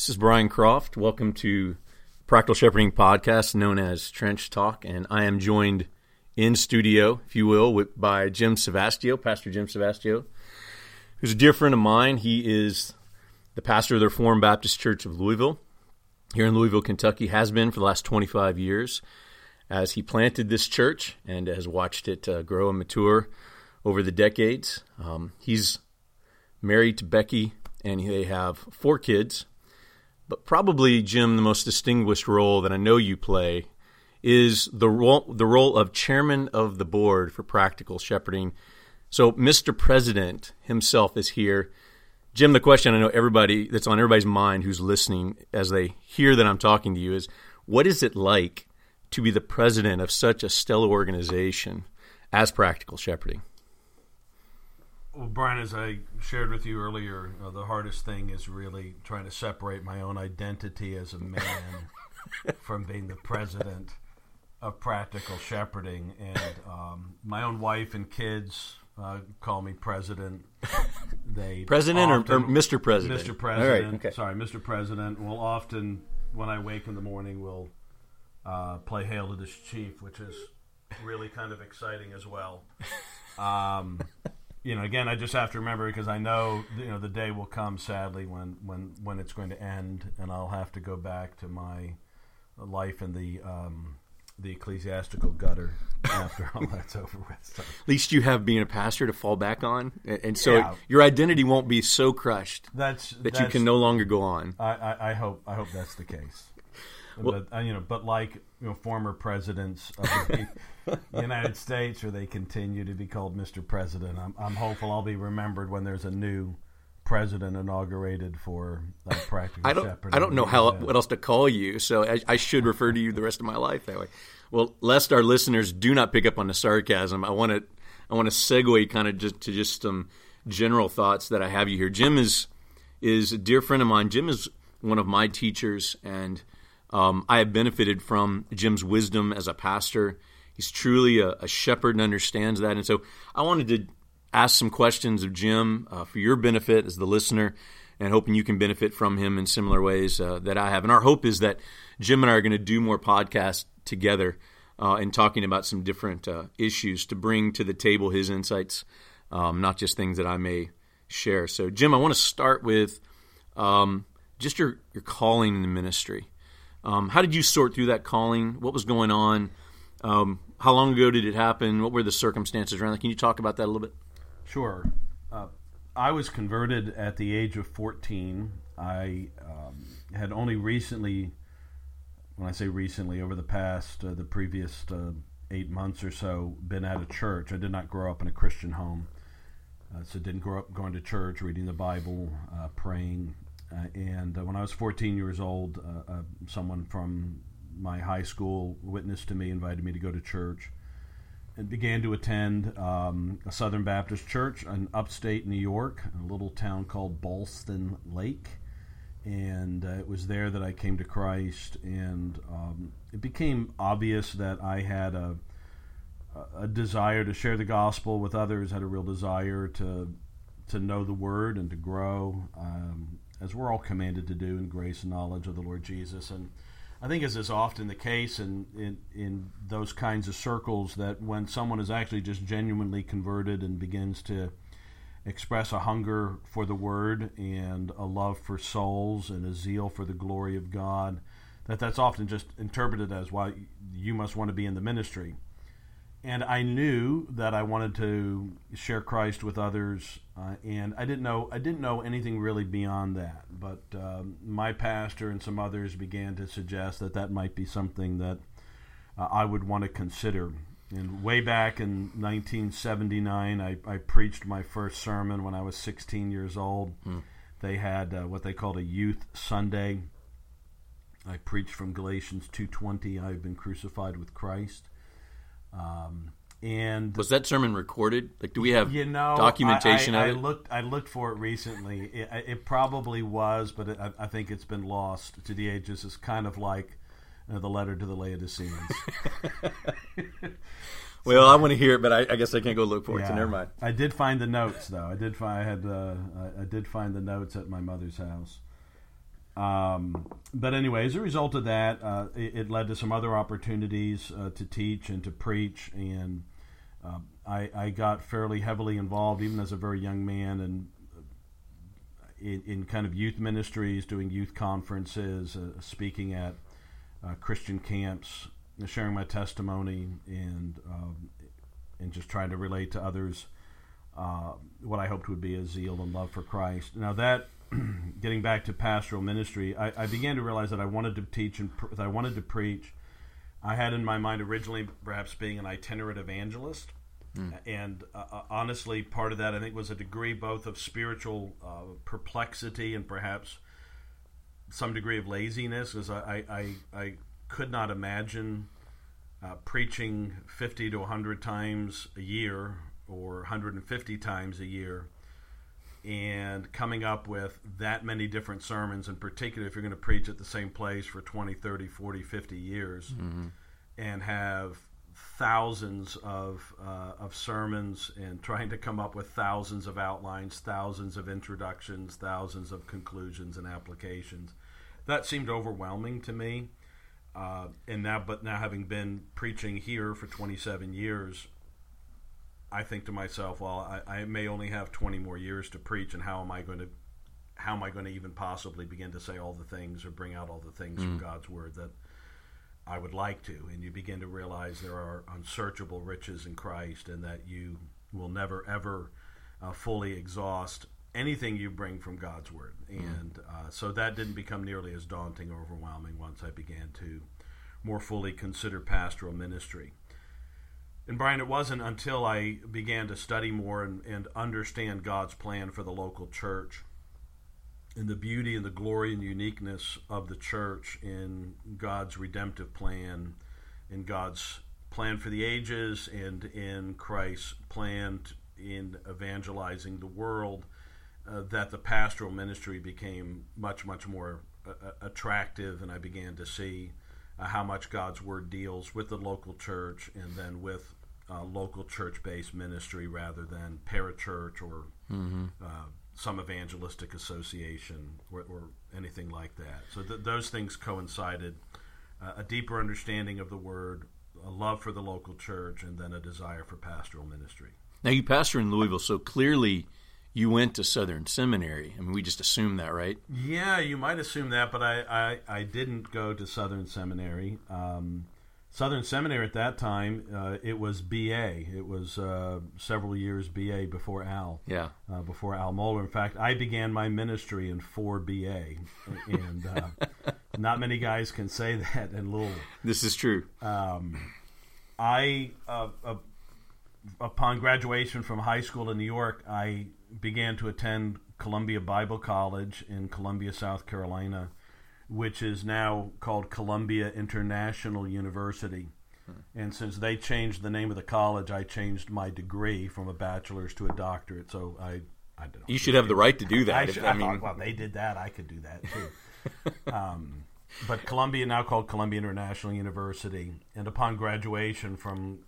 This is Brian Croft. Welcome to Practical Shepherding Podcast, known as Trench Talk, and I am joined in studio, if you will, by Jim Sebastio, Pastor Jim Sebastio, who's a dear friend of mine. He is the pastor of the Reformed Baptist Church of Louisville, here in Louisville, Kentucky, has been for the last 25 years, as he planted this church and has watched it grow and mature over the decades. He's married to Becky, and they have four kids. But probably, Jim, the most distinguished role that I know you play is the role of chairman of the board for Practical Shepherding. So Mr. President himself is here. Jim, the question I know everybody that's on everybody's mind who's listening as they hear that I'm talking to you is, what is it like to be the president of such a stellar organization as Practical Shepherding? Well, Brian, as I shared with you earlier, the hardest thing is really trying to separate my own identity as a man from being the president of Practical Shepherding. And my own wife and kids call me president. They president often, or Mr. President? Mr. President. All right, okay. Sorry, Mr. President will often, when I wake in the morning, will play Hail to the Chief, which is really kind of exciting as well. You know, again, I just have to remember, because I know, you know, the day will come, sadly, when it's going to end, and I'll have to go back to my life in the ecclesiastical gutter after all that's over with. So. At least you have being a pastor to fall back on, and so your identity won't be so crushed that you can no longer go on. I hope that's the case. Well, but like former presidents of the United States, or they continue to be called Mr. President, I'm hopeful I'll be remembered when there's a new president inaugurated for Practical Shepherding. I don't know what else to call you, so I should refer to you the rest of my life that way. Well, lest our listeners do not pick up on the sarcasm, I want to segue kind of just some general thoughts that I have you here. Jim is a dear friend of mine. Jim is one of my teachers, and I have benefited from Jim's wisdom as a pastor. He's truly a shepherd and understands that. And so I wanted to ask some questions of Jim for your benefit as the listener, and hoping you can benefit from him in similar ways that I have. And our hope is that Jim and I are going to do more podcasts together and talking about some different issues to bring to the table his insights, not just things that I may share. So, Jim, I want to start with just your calling in the ministry. How did you sort through that calling? What was going on? How long ago did it happen? What were the circumstances around that? Can you talk about that a little bit? Sure. I was converted at the age of 14. I had only recently, when I say recently, over the previous 8 months or so, been at a church. I did not grow up in a Christian home, so didn't grow up going to church, reading the Bible, praying. And when I was 14 years old, someone from my high school witnessed to me, invited me to go to church, and began to attend a Southern Baptist church in upstate New York, in a little town called Ballston Lake. And it was there that I came to Christ, and it became obvious that I had a desire to share the gospel with others, had a real desire to know the Word and to grow, as we're all commanded to do in grace and knowledge of the Lord Jesus. And I think, as is often the case in those kinds of circles, that when someone is actually just genuinely converted and begins to express a hunger for the Word and a love for souls and a zeal for the glory of God, that's often just interpreted as, why you must want to be in the ministry. And I knew that I wanted to share Christ with others, and I didn't know anything really beyond that. But my pastor and some others began to suggest that might be something that I would want to consider. And way back in 1979, I preached my first sermon when I was 16 years old. They had what they called a Youth Sunday. I preached from Galatians 2:20. I've been crucified with Christ. And was that sermon recorded? Like, do we have documentation of it? I looked for it recently. It probably was, but I think it's been lost to the ages. It's kind of like the letter to the Laodiceans. Well, I want to hear it, but I guess I can't go look for it. So never mind. I did find the notes, though. I did find the notes at my mother's house. But anyway, as a result of that, it led to some other opportunities to teach and to preach, and I got fairly heavily involved, even as a very young man, and in kind of youth ministries, doing youth conferences, speaking at Christian camps, sharing my testimony, and just trying to relate to others what I hoped would be a zeal and love for Christ. Now that, getting back to pastoral ministry, I began to realize that I wanted to teach and that I wanted to preach. I had in my mind originally perhaps being an itinerant evangelist, and honestly, part of that I think was a degree both of spiritual perplexity and perhaps some degree of laziness, because I could not imagine preaching 50 to 100 times a year or 150 times a year and coming up with that many different sermons, in particular if you're going to preach at the same place for 20, 30, 40, 50 years and have thousands of sermons and trying to come up with thousands of outlines, thousands of introductions, thousands of conclusions and applications. That seemed overwhelming to me. But now having been preaching here for 27 years, I think to myself, well, I may only have 20 more years to preach, and how am I going to even possibly begin to say all the things or bring out all the things from God's Word that I would like to? And you begin to realize there are unsearchable riches in Christ, and that you will never ever fully exhaust anything you bring from God's Word. And so that didn't become nearly as daunting or overwhelming once I began to more fully consider pastoral ministry. And Brian, it wasn't until I began to study more and understand God's plan for the local church and the beauty and the glory and uniqueness of the church in God's redemptive plan, in God's plan for the ages, and in Christ's plan in evangelizing the world, that the pastoral ministry became much, much more attractive, and I began to see how much God's Word deals with the local church and then with local church-based ministry rather than parachurch or some evangelistic association or anything like that. So those things coincided, a deeper understanding of the Word, a love for the local church, and then a desire for pastoral ministry. Now, you pastor in Louisville, so clearly you went to Southern Seminary. I mean, we just assume that, right? Yeah, you might assume that, but I didn't go to Southern Seminary. Southern Seminary at that time, it was B.A. It was several years B.A. before Al. Yeah. Before Al Mohler. In fact, I began my ministry in 4BA, and not many guys can say that in Louisville. This is true. Upon graduation from high school in New York, I began to attend Columbia Bible College in Columbia, South Carolina, which is now called Columbia International University. And since they changed the name of the college, I changed my degree from a bachelor's to a doctorate. So I don't know. You should have the right to do that. I thought, they did that, I could do that too. But Columbia, now called Columbia International University, and upon graduation from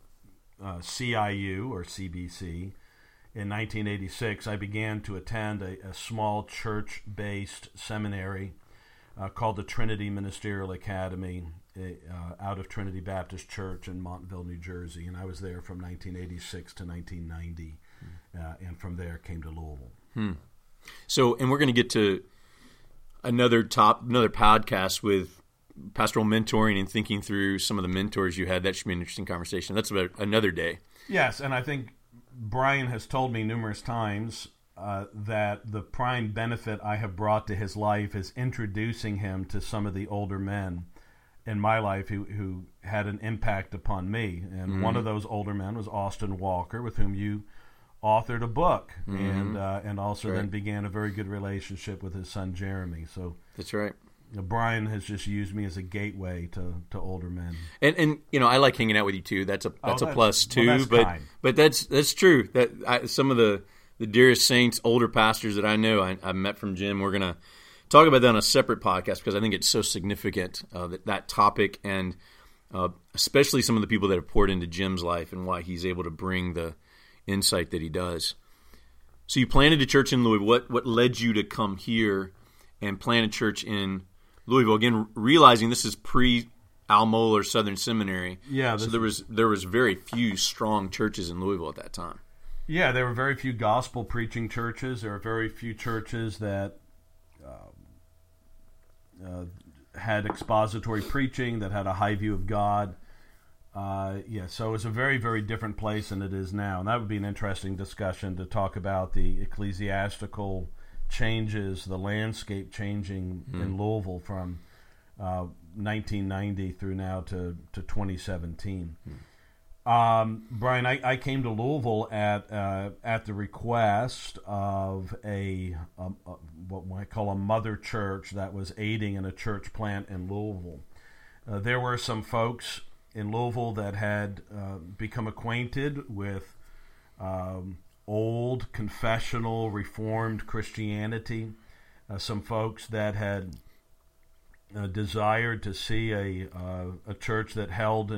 CIU or CBC, in 1986, I began to attend a small church-based seminary called the Trinity Ministerial Academy out of Trinity Baptist Church in Montville, New Jersey, and I was there from 1986 to 1990, and from there came to Louisville. So, and we're going to get to another podcast with pastoral mentoring and thinking through some of the mentors you had. That should be an interesting conversation. That's about another day. Yes, and I think Brian has told me numerous times that the prime benefit I have brought to his life is introducing him to some of the older men in my life who had an impact upon me. And one of those older men was Austin Walker, with whom you authored a book and also then began a very good relationship with his son Jeremy. So that's right. Brian has just used me as a gateway to older men, and you know I like hanging out with you too. That's a plus too. Well, but that's true. That some of the dearest saints, older pastors that I know, I met from Jim. We're gonna talk about that on a separate podcast because I think it's so significant that topic, and especially some of the people that have poured into Jim's life and why he's able to bring the insight that he does. So you planted a church in Louisville. What led you to come here? and plant a church in Louisville. Again, realizing this is pre-Al Mohler Southern Seminary. Yeah. So there was very few strong churches in Louisville at that time. Yeah, there were very few gospel preaching churches. There were very few churches that had expository preaching, that had a high view of God. So it was a very, very different place than it is now. And that would be an interesting discussion to talk about the ecclesiastical changes, the landscape changing in Louisville from 1990 through now to 2017. Brian, I came to Louisville at the request of a what I call a mother church that was aiding in a church plant in Louisville. There were some folks in Louisville that had become acquainted with old confessional Reformed Christianity. Some folks that had desired to see a church that held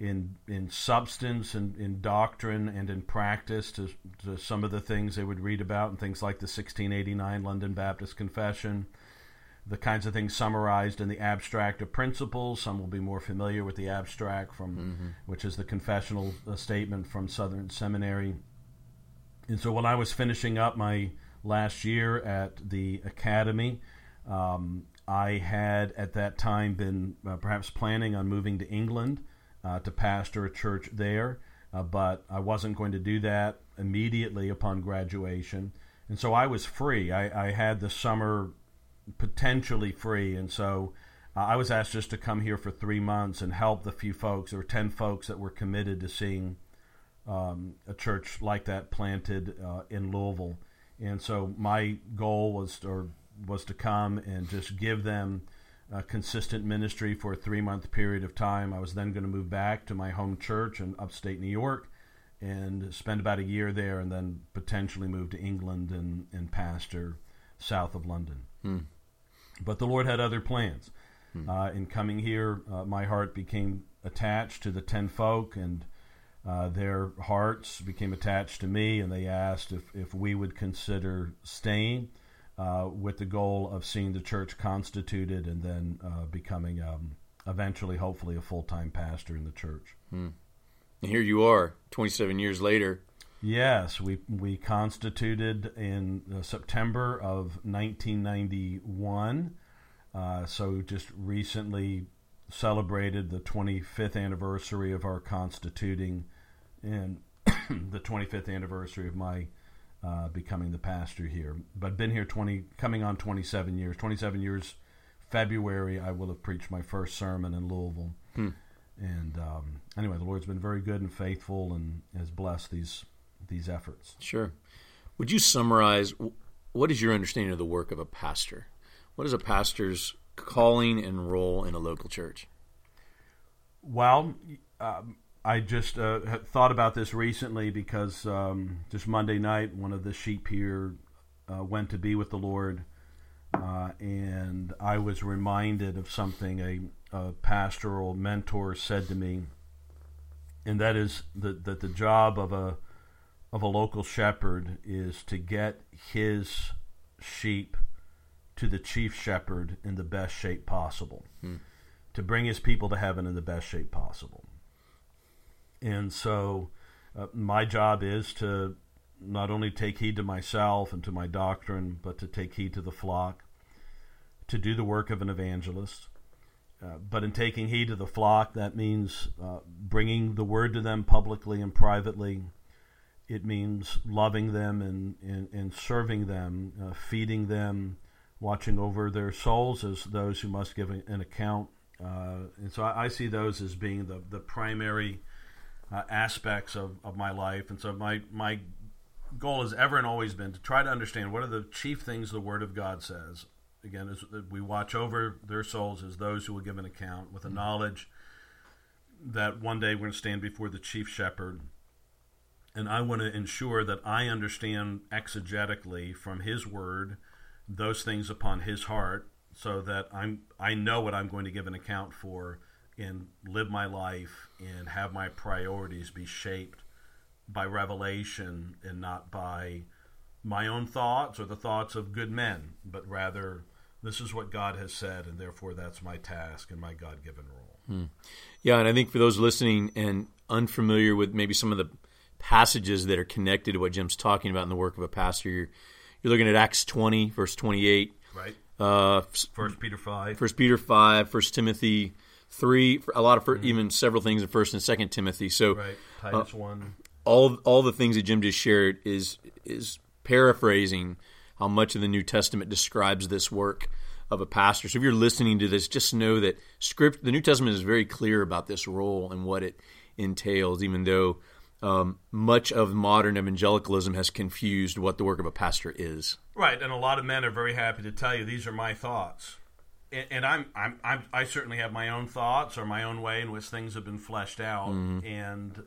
in substance and in doctrine and in practice to some of the things they would read about, and things like the 1689 London Baptist Confession, the kinds of things summarized in the Abstract of Principles. Some will be more familiar with the Abstract, which is the confessional statement from Southern Seminary. And so when I was finishing up my last year at the academy, I had at that time been perhaps planning on moving to England, to pastor a church there, but I wasn't going to do that immediately upon graduation. And so I was free. I had the summer potentially free, and so I was asked just to come here for 3 months and help the few folks. There were 10 folks that were committed to seeing a church like that planted in Louisville. And so my goal was to come and just give them consistent ministry for a 3-month period of time. I was then going to move back to my home church in upstate New York and spend about a year there, and then potentially move to England and pastor south of London. But the Lord had other plans. In coming here, my heart became attached to the 10 folk, and their hearts became attached to me, and they asked if we would consider staying, with the goal of seeing the church constituted and then becoming eventually, hopefully, a full-time pastor in the church. And here you are, 27 years later. Yes, we constituted in September of 1991, so just recently celebrated the 25th anniversary of our constituting and the 25th anniversary of my becoming the pastor here. But been here coming on 27 years. 27 years, February, I will have preached my first sermon in Louisville. And anyway, the Lord's been very good and faithful and has blessed these efforts. Sure. Would you summarize, what is your understanding of the work of a pastor? What is a pastor's calling and role in a local church? Well, I just thought about this recently because just Monday night, one of the sheep here went to be with the Lord, and I was reminded of something a pastoral mentor said to me, and that is that the job of a local shepherd is to get his sheep to the chief shepherd in the best shape possible, to bring his people to heaven in the best shape possible. And so my job is to not only take heed to myself and to my doctrine, but to take heed to the flock, to do the work of an evangelist. But in taking heed to the flock, that means bringing the word to them publicly and privately. It means loving them and serving them, feeding them, watching over their souls as those who must give an account. And so I see those as being the primary aspects of my life. And so my goal has ever and always been to try to understand what are the chief things the Word of God says. Again, is that we watch over their souls as those who will give an account, with a knowledge that one day we're going to stand before the chief shepherd. And I want to ensure that I understand exegetically from his word those things upon his heart, so that I know what I'm going to give an account for, and live my life and have my priorities be shaped by revelation and not by my own thoughts or the thoughts of good men, but rather this is what God has said, and therefore that's my task and my God-given role. Hmm. Yeah, and I think for those listening and unfamiliar with maybe some of the passages that are connected to what Jim's talking about in the work of a pastor, you're looking at Acts 20, verse 28. Right. 1 Peter 5. 1 Peter 5, 1 Timothy 3, a lot of even several things in 1 and 2 Timothy. So, right. Titus 1. All the things that Jim just shared is paraphrasing how much of the New Testament describes this work of a pastor. So if you're listening to this, just know that the New Testament is very clear about this role and what it entails, even though much of modern evangelicalism has confused what the work of a pastor is. Right, and a lot of men are very happy to tell you, these are my thoughts. And I certainly have my own thoughts or my own way in which things have been fleshed out, and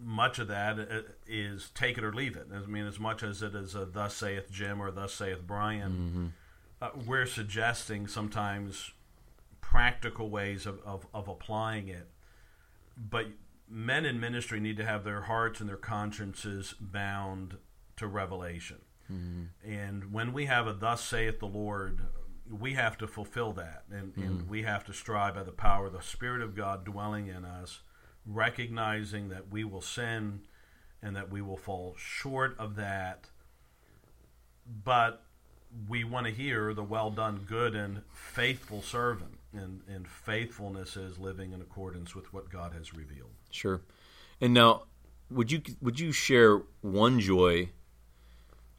much of that is take it or leave it. I mean, as much as it is a thus saith Jim or thus saith Brian, we're suggesting sometimes practical ways of applying it. But men in ministry need to have their hearts and their consciences bound to revelation. And when we have a thus saith the Lord, we have to fulfill that, and we have to strive by the power of the Spirit of God dwelling in us, recognizing that we will sin and that we will fall short of that, but we want to hear the well done, good and faithful servant, and faithfulness is living in accordance with what God has revealed. Sure. And now, would you share one joy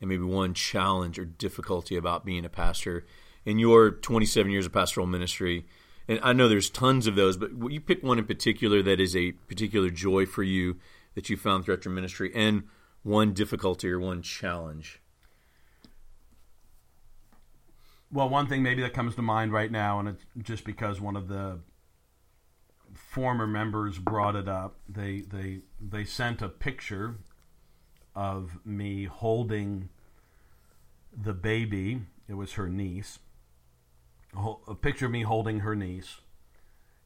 and maybe one challenge or difficulty about being a pastor in your 27 years of pastoral ministry? And I know there's tons of those, but will you pick one in particular that is a particular joy for you that you found throughout your ministry, and one difficulty or one challenge? Well, one thing maybe that comes to mind right now, and it's just because one of the former members brought it up, they sent a picture of me holding the baby. It was her niece. A picture of me holding her niece,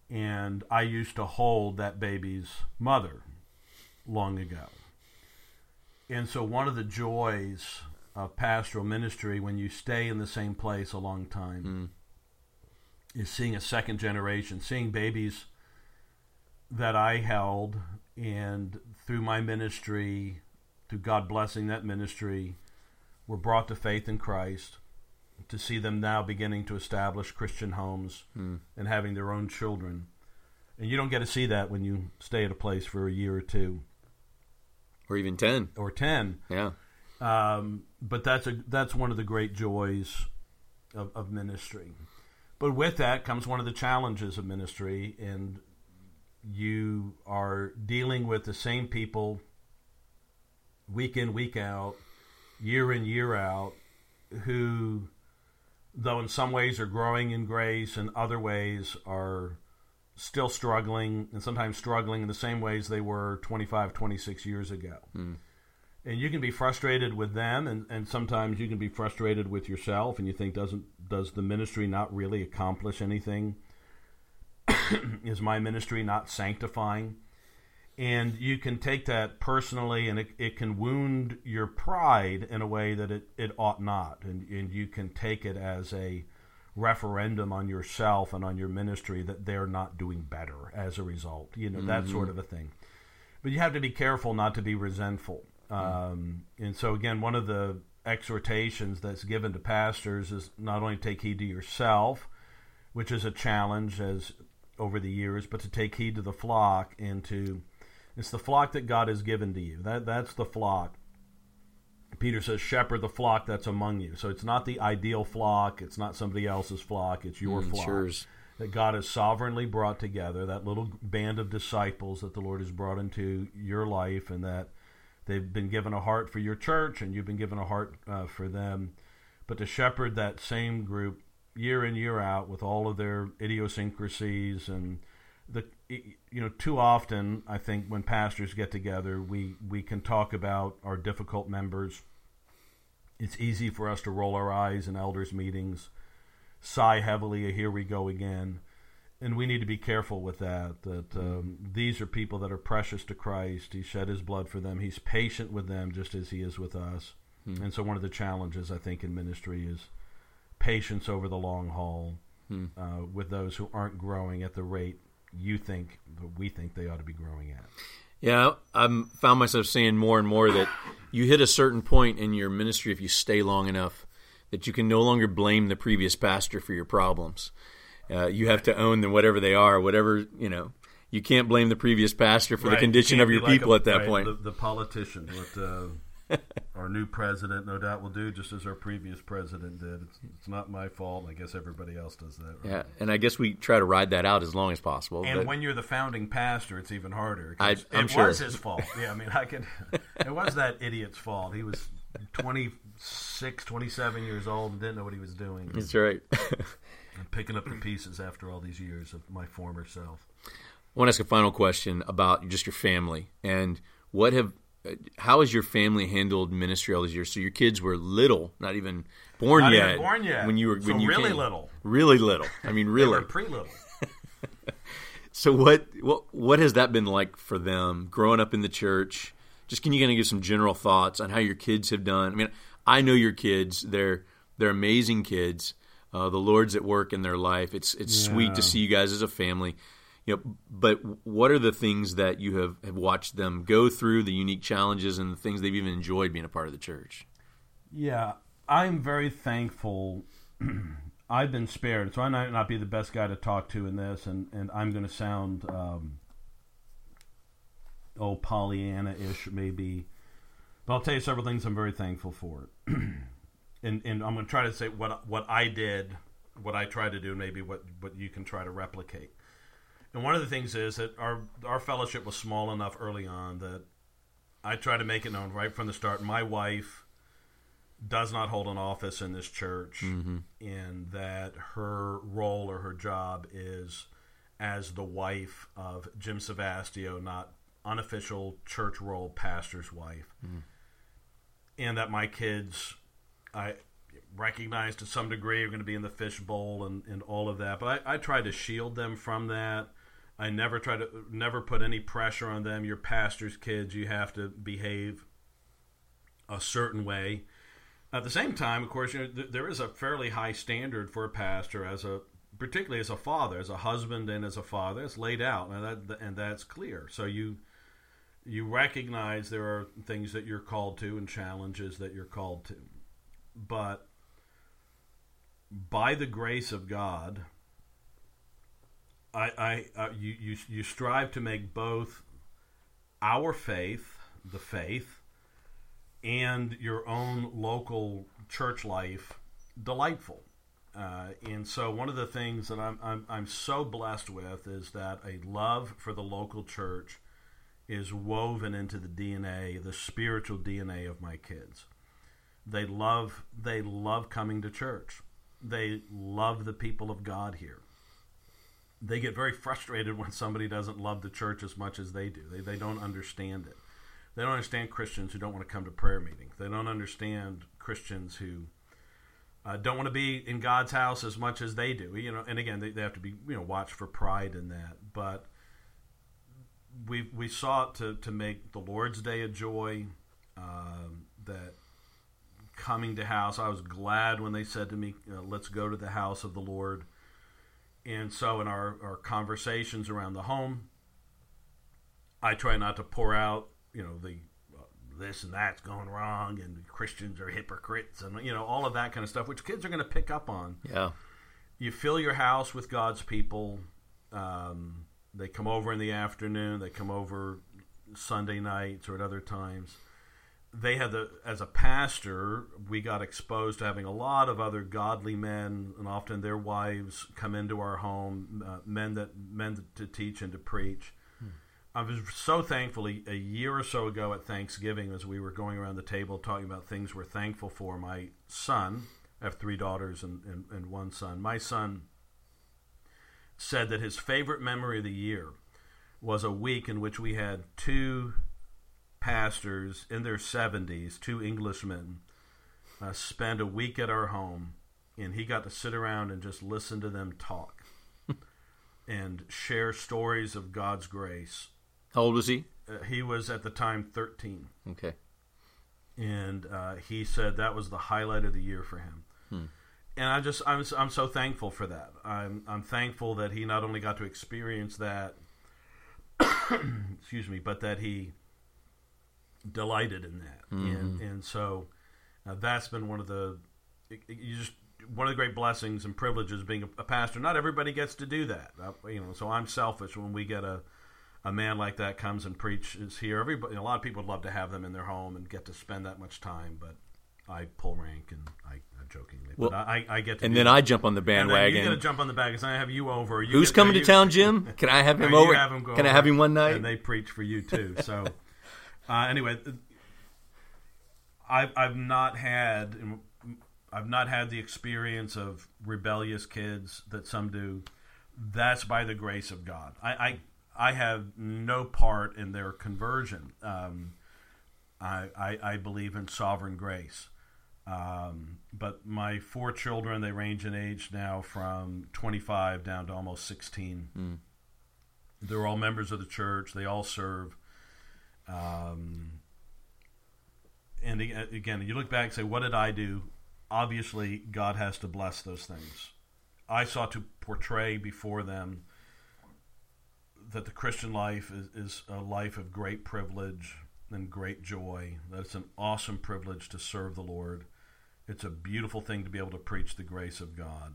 and I used to hold that baby's mother long ago. And so one of the joys of pastoral ministry, when you stay in the same place a long time, is seeing a second generation, seeing babies that I held, and through my ministry, through God blessing that ministry, were brought to faith in Christ, to see them now beginning to establish Christian homes and having their own children. And you don't get to see that when you stay at a place for a year or two. Or even 10. Or 10. Yeah. But that's one of the great joys of ministry. But with that comes one of the challenges of ministry, and you are dealing with the same people week in, week out, year in, year out, who, though in some ways are growing in grace, and other ways are still struggling, and sometimes struggling in the same ways they were 25, 26 years ago. And you can be frustrated with them, and sometimes you can be frustrated with yourself, and you think, does the ministry not really accomplish anything? Is my ministry not sanctifying? And you can take that personally, and it can wound your pride in a way that it ought not. And you can take it as a referendum on yourself and on your ministry that they're not doing better as a result, that sort of a thing. But you have to be careful not to be resentful. And so, again, one of the exhortations that's given to pastors is not only take heed to yourself, which is a challenge as over the years, but to take heed to the flock and to... It's the flock that God has given to you. That's the flock. Peter says, shepherd the flock that's among you. So it's not the ideal flock. It's not somebody else's flock. It's your flock that God has sovereignly brought together, that little band of disciples that the Lord has brought into your life, and that they've been given a heart for your church, and you've been given a heart for them. But to shepherd that same group year in, year out, with all of their idiosyncrasies and too often, I think, when pastors get together, we can talk about our difficult members. It's easy for us to roll our eyes in elders' meetings, sigh heavily, here we go again. And we need to be careful with that these are people that are precious to Christ. He shed his blood for them. He's patient with them just as he is with us. And so one of the challenges, I think, in ministry is patience over the long haul with those who aren't growing at the rate you think, but we think they ought to be growing at. Yeah, I found myself saying more and more that you hit a certain point in your ministry, if you stay long enough, that you can no longer blame the previous pastor for your problems. You have to own them, whatever they are, whatever, you know. You can't blame the previous pastor for the condition of your people at that point. The politician, what our new president no doubt will do, just as our previous president did. It's not my fault. I guess everybody else does that. Right? Yeah, and I guess we try to ride that out as long as possible. And when you're the founding pastor, it's even harder. I'm sure it was his fault. Yeah, I mean, it was that idiot's fault. He was 26, 27 years old and didn't know what he was doing. That's right. I'm picking up the pieces after all these years of my former self. I want to ask a final question about just your family, and how has your family handled ministry all these years? So your kids were little, not even born yet, when you were really little. I mean, really, they were pre-little. So what has that been like for them growing up in the church? Just can you kind of give some general thoughts on how your kids have done? I mean, I know your kids; they're amazing kids. The Lord's at work in their life. It's sweet to see you guys as a family. You know, but what are the things that you have watched them go through, the unique challenges and the things they've even enjoyed being a part of the church? Yeah, I'm very thankful. I've been spared, so I might not be the best guy to talk to in this, and I'm going to sound Pollyanna-ish maybe. But I'll tell you several things I'm very thankful for. and I'm going to try to say what I did, what I tried to do, maybe what you can try to replicate. And one of the things is that our fellowship was small enough early on that I try to make it known right from the start. My wife does not hold an office in this church, and that her role or her job is as the wife of Jim Sebastio, not unofficial church role pastor's wife. Mm-hmm. And that my kids, I recognize to some degree, are going to be in the fishbowl and all of that. But I try to shield them from that. I never put any pressure on them. Your pastor's kids, you have to behave a certain way. At the same time, of course, you know, there is a fairly high standard for a pastor, particularly as a father, as a husband, and as a father. It's laid out, and that's clear. So you recognize there are things that you're called to and challenges that you're called to, but by the grace of God, you strive to make both our faith, the faith, and your own local church life delightful. And so, one of the things that I'm so blessed with is that a love for the local church is woven into the DNA, the spiritual DNA of my kids. They love coming to church. They love the people of God here. They get very frustrated when somebody doesn't love the church as much as they do. They don't understand it. They don't understand Christians who don't want to come to prayer meetings. They don't understand Christians who don't want to be in God's house as much as they do. You know, and again, they have to be watched for pride in that. But we sought to make the Lord's Day a joy. That coming to house, I was glad when they said to me, let's go to the house of the Lord. And so in our conversations around the home, I try not to pour out, this and that's going wrong and Christians are hypocrites and, all of that kind of stuff, which kids are going to pick up on. Yeah. You fill your house with God's people. They come over in the afternoon. They come over Sunday nights or at other times. They had as a pastor, we got exposed to having a lot of other godly men, and often their wives come into our home, men to teach and to preach. Hmm. I was so thankful a year or so ago at Thanksgiving, as we were going around the table talking about things we're thankful for. My son, I have three daughters and one son. My son said that his favorite memory of the year was a week in which we had two pastors in their 70s, two Englishmen, spend a week at our home, and he got to sit around and just listen to them talk and share stories of God's grace. How old was he? He was at the time 13. Okay. And he said that was the highlight of the year for him. And I'm so thankful for that. I'm thankful that he not only got to experience that, excuse me, but that he delighted in that. Mm-hmm. And so that's been one of the one of the great blessings and privileges of being a pastor. Not everybody gets to do that, So I'm selfish when we get a man like that comes and preaches here. Everybody, a lot of people would love to have them in their home and get to spend that much time, but I pull rank, and I'm jokingly. Well, but I get to. And then that. I jump on the bandwagon. You got to jump on the bandwagon. So I have you over. Who's coming to town, Jim? Can I have him over? Can I have him one night? And they preach for you too. So anyway, I've not had the experience of rebellious kids that some do. That's by the grace of God. I have no part in their conversion. I believe in sovereign grace. But my four children, they range in age now from 25 down to almost 16. Mm. They're all members of the church. They all serve. And again, you look back and say, what did I do? Obviously, God has to bless those things. I sought to portray before them that the Christian life is a life of great privilege and great joy, that it's an awesome privilege to serve the Lord. It's a beautiful thing to be able to preach the grace of God.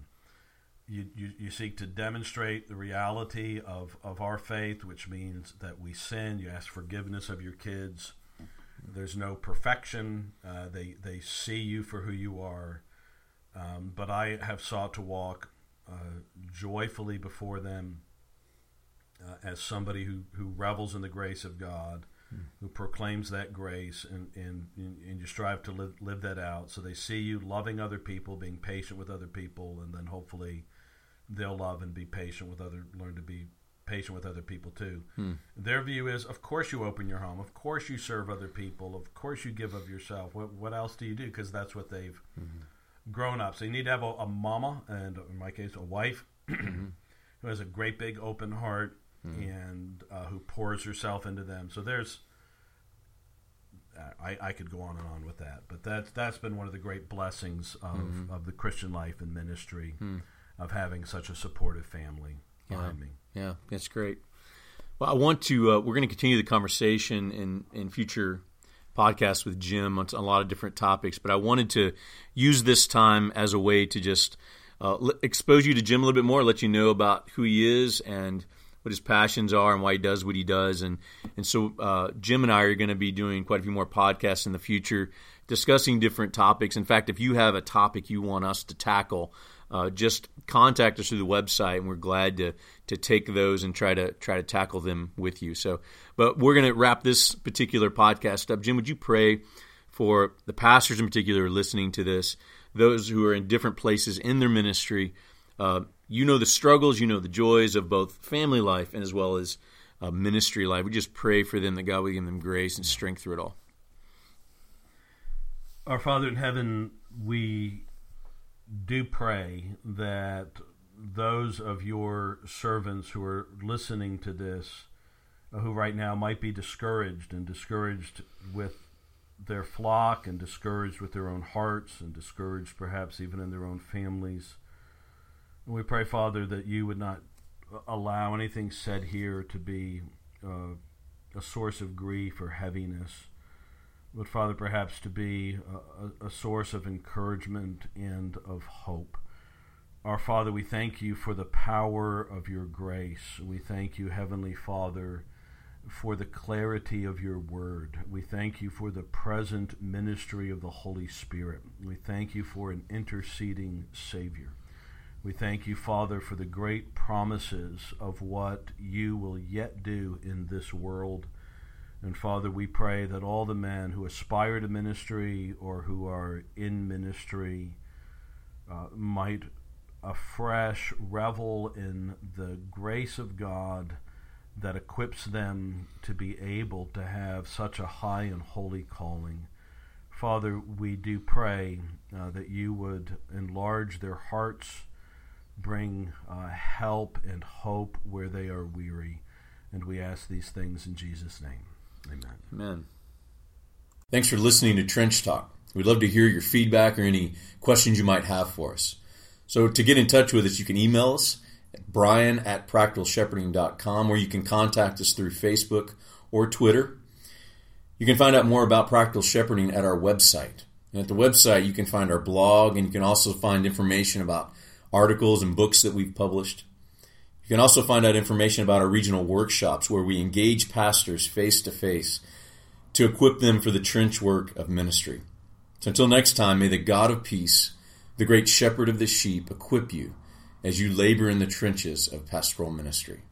You seek to demonstrate the reality of our faith, which means that we sin. You ask forgiveness of your kids. There's no perfection. They see you for who you are. But I have sought to walk joyfully before them as somebody who revels in the grace of God, who proclaims that grace, and you strive to live that out. So they see you loving other people, being patient with other people, and then hopefully they'll love and be patient with learn to be patient with other people too. Hmm. Their view is, of course you open your home, of course you serve other people, of course you give of yourself. What else do you do? Because that's what they've grown up. So you need to have a mama, and in my case, a wife, who has a great big open heart, and who pours herself into them. So there's, I could go on and on with that, but that's been one of the great blessings of the Christian life and ministry, of having such a supportive family behind me. Yeah, that's great. Well, I want to, we're going to continue the conversation in future podcasts with Jim on a lot of different topics, but I wanted to use this time as a way to just expose you to Jim a little bit more, let you know about who he is and what his passions are and why he does what he does. And so Jim and I are going to be doing quite a few more podcasts in the future discussing different topics. In fact, if you have a topic you want us to tackle, just contact us through the website, and we're glad to take those and try to tackle them with you. So, but we're going to wrap this particular podcast up. Jim, would you pray for the pastors in particular who are listening to this, those who are in different places in their ministry? You know the struggles, you know the joys of both family life and as well as ministry life. We just pray for them that God would give them grace and strength through it all. Our Father in heaven, we do pray that those of your servants who are listening to this, who right now might be discouraged, and discouraged with their flock, and discouraged with their own hearts, and discouraged perhaps even in their own families, we pray, Father, that you would not allow anything said here to be a source of grief or heaviness, but, Father, perhaps to be a source of encouragement and of hope. Our Father, we thank you for the power of your grace. We thank you, Heavenly Father, for the clarity of your word. We thank you for the present ministry of the Holy Spirit. We thank you for an interceding Savior. We thank you, Father, for the great promises of what you will yet do in this world. And, Father, we pray that all the men who aspire to ministry or who are in ministry might afresh revel in the grace of God that equips them to be able to have such a high and holy calling. Father, we do pray that you would enlarge their hearts, bring help and hope where they are weary. And we ask these things in Jesus' name. Amen. Amen. Thanks for listening to Trench Talk. We'd love to hear your feedback or any questions you might have for us. So to get in touch with us, you can email us at brian@practicalshepherding.com, or you can contact us through Facebook or Twitter. You can find out more about Practical Shepherding at our website. And at the website, you can find our blog, and you can also find information about articles and books that we've published. You can also find out information about our regional workshops, where we engage pastors face-to-face to equip them for the trench work of ministry. So until next time, may the God of peace, the great shepherd of the sheep, equip you as you labor in the trenches of pastoral ministry.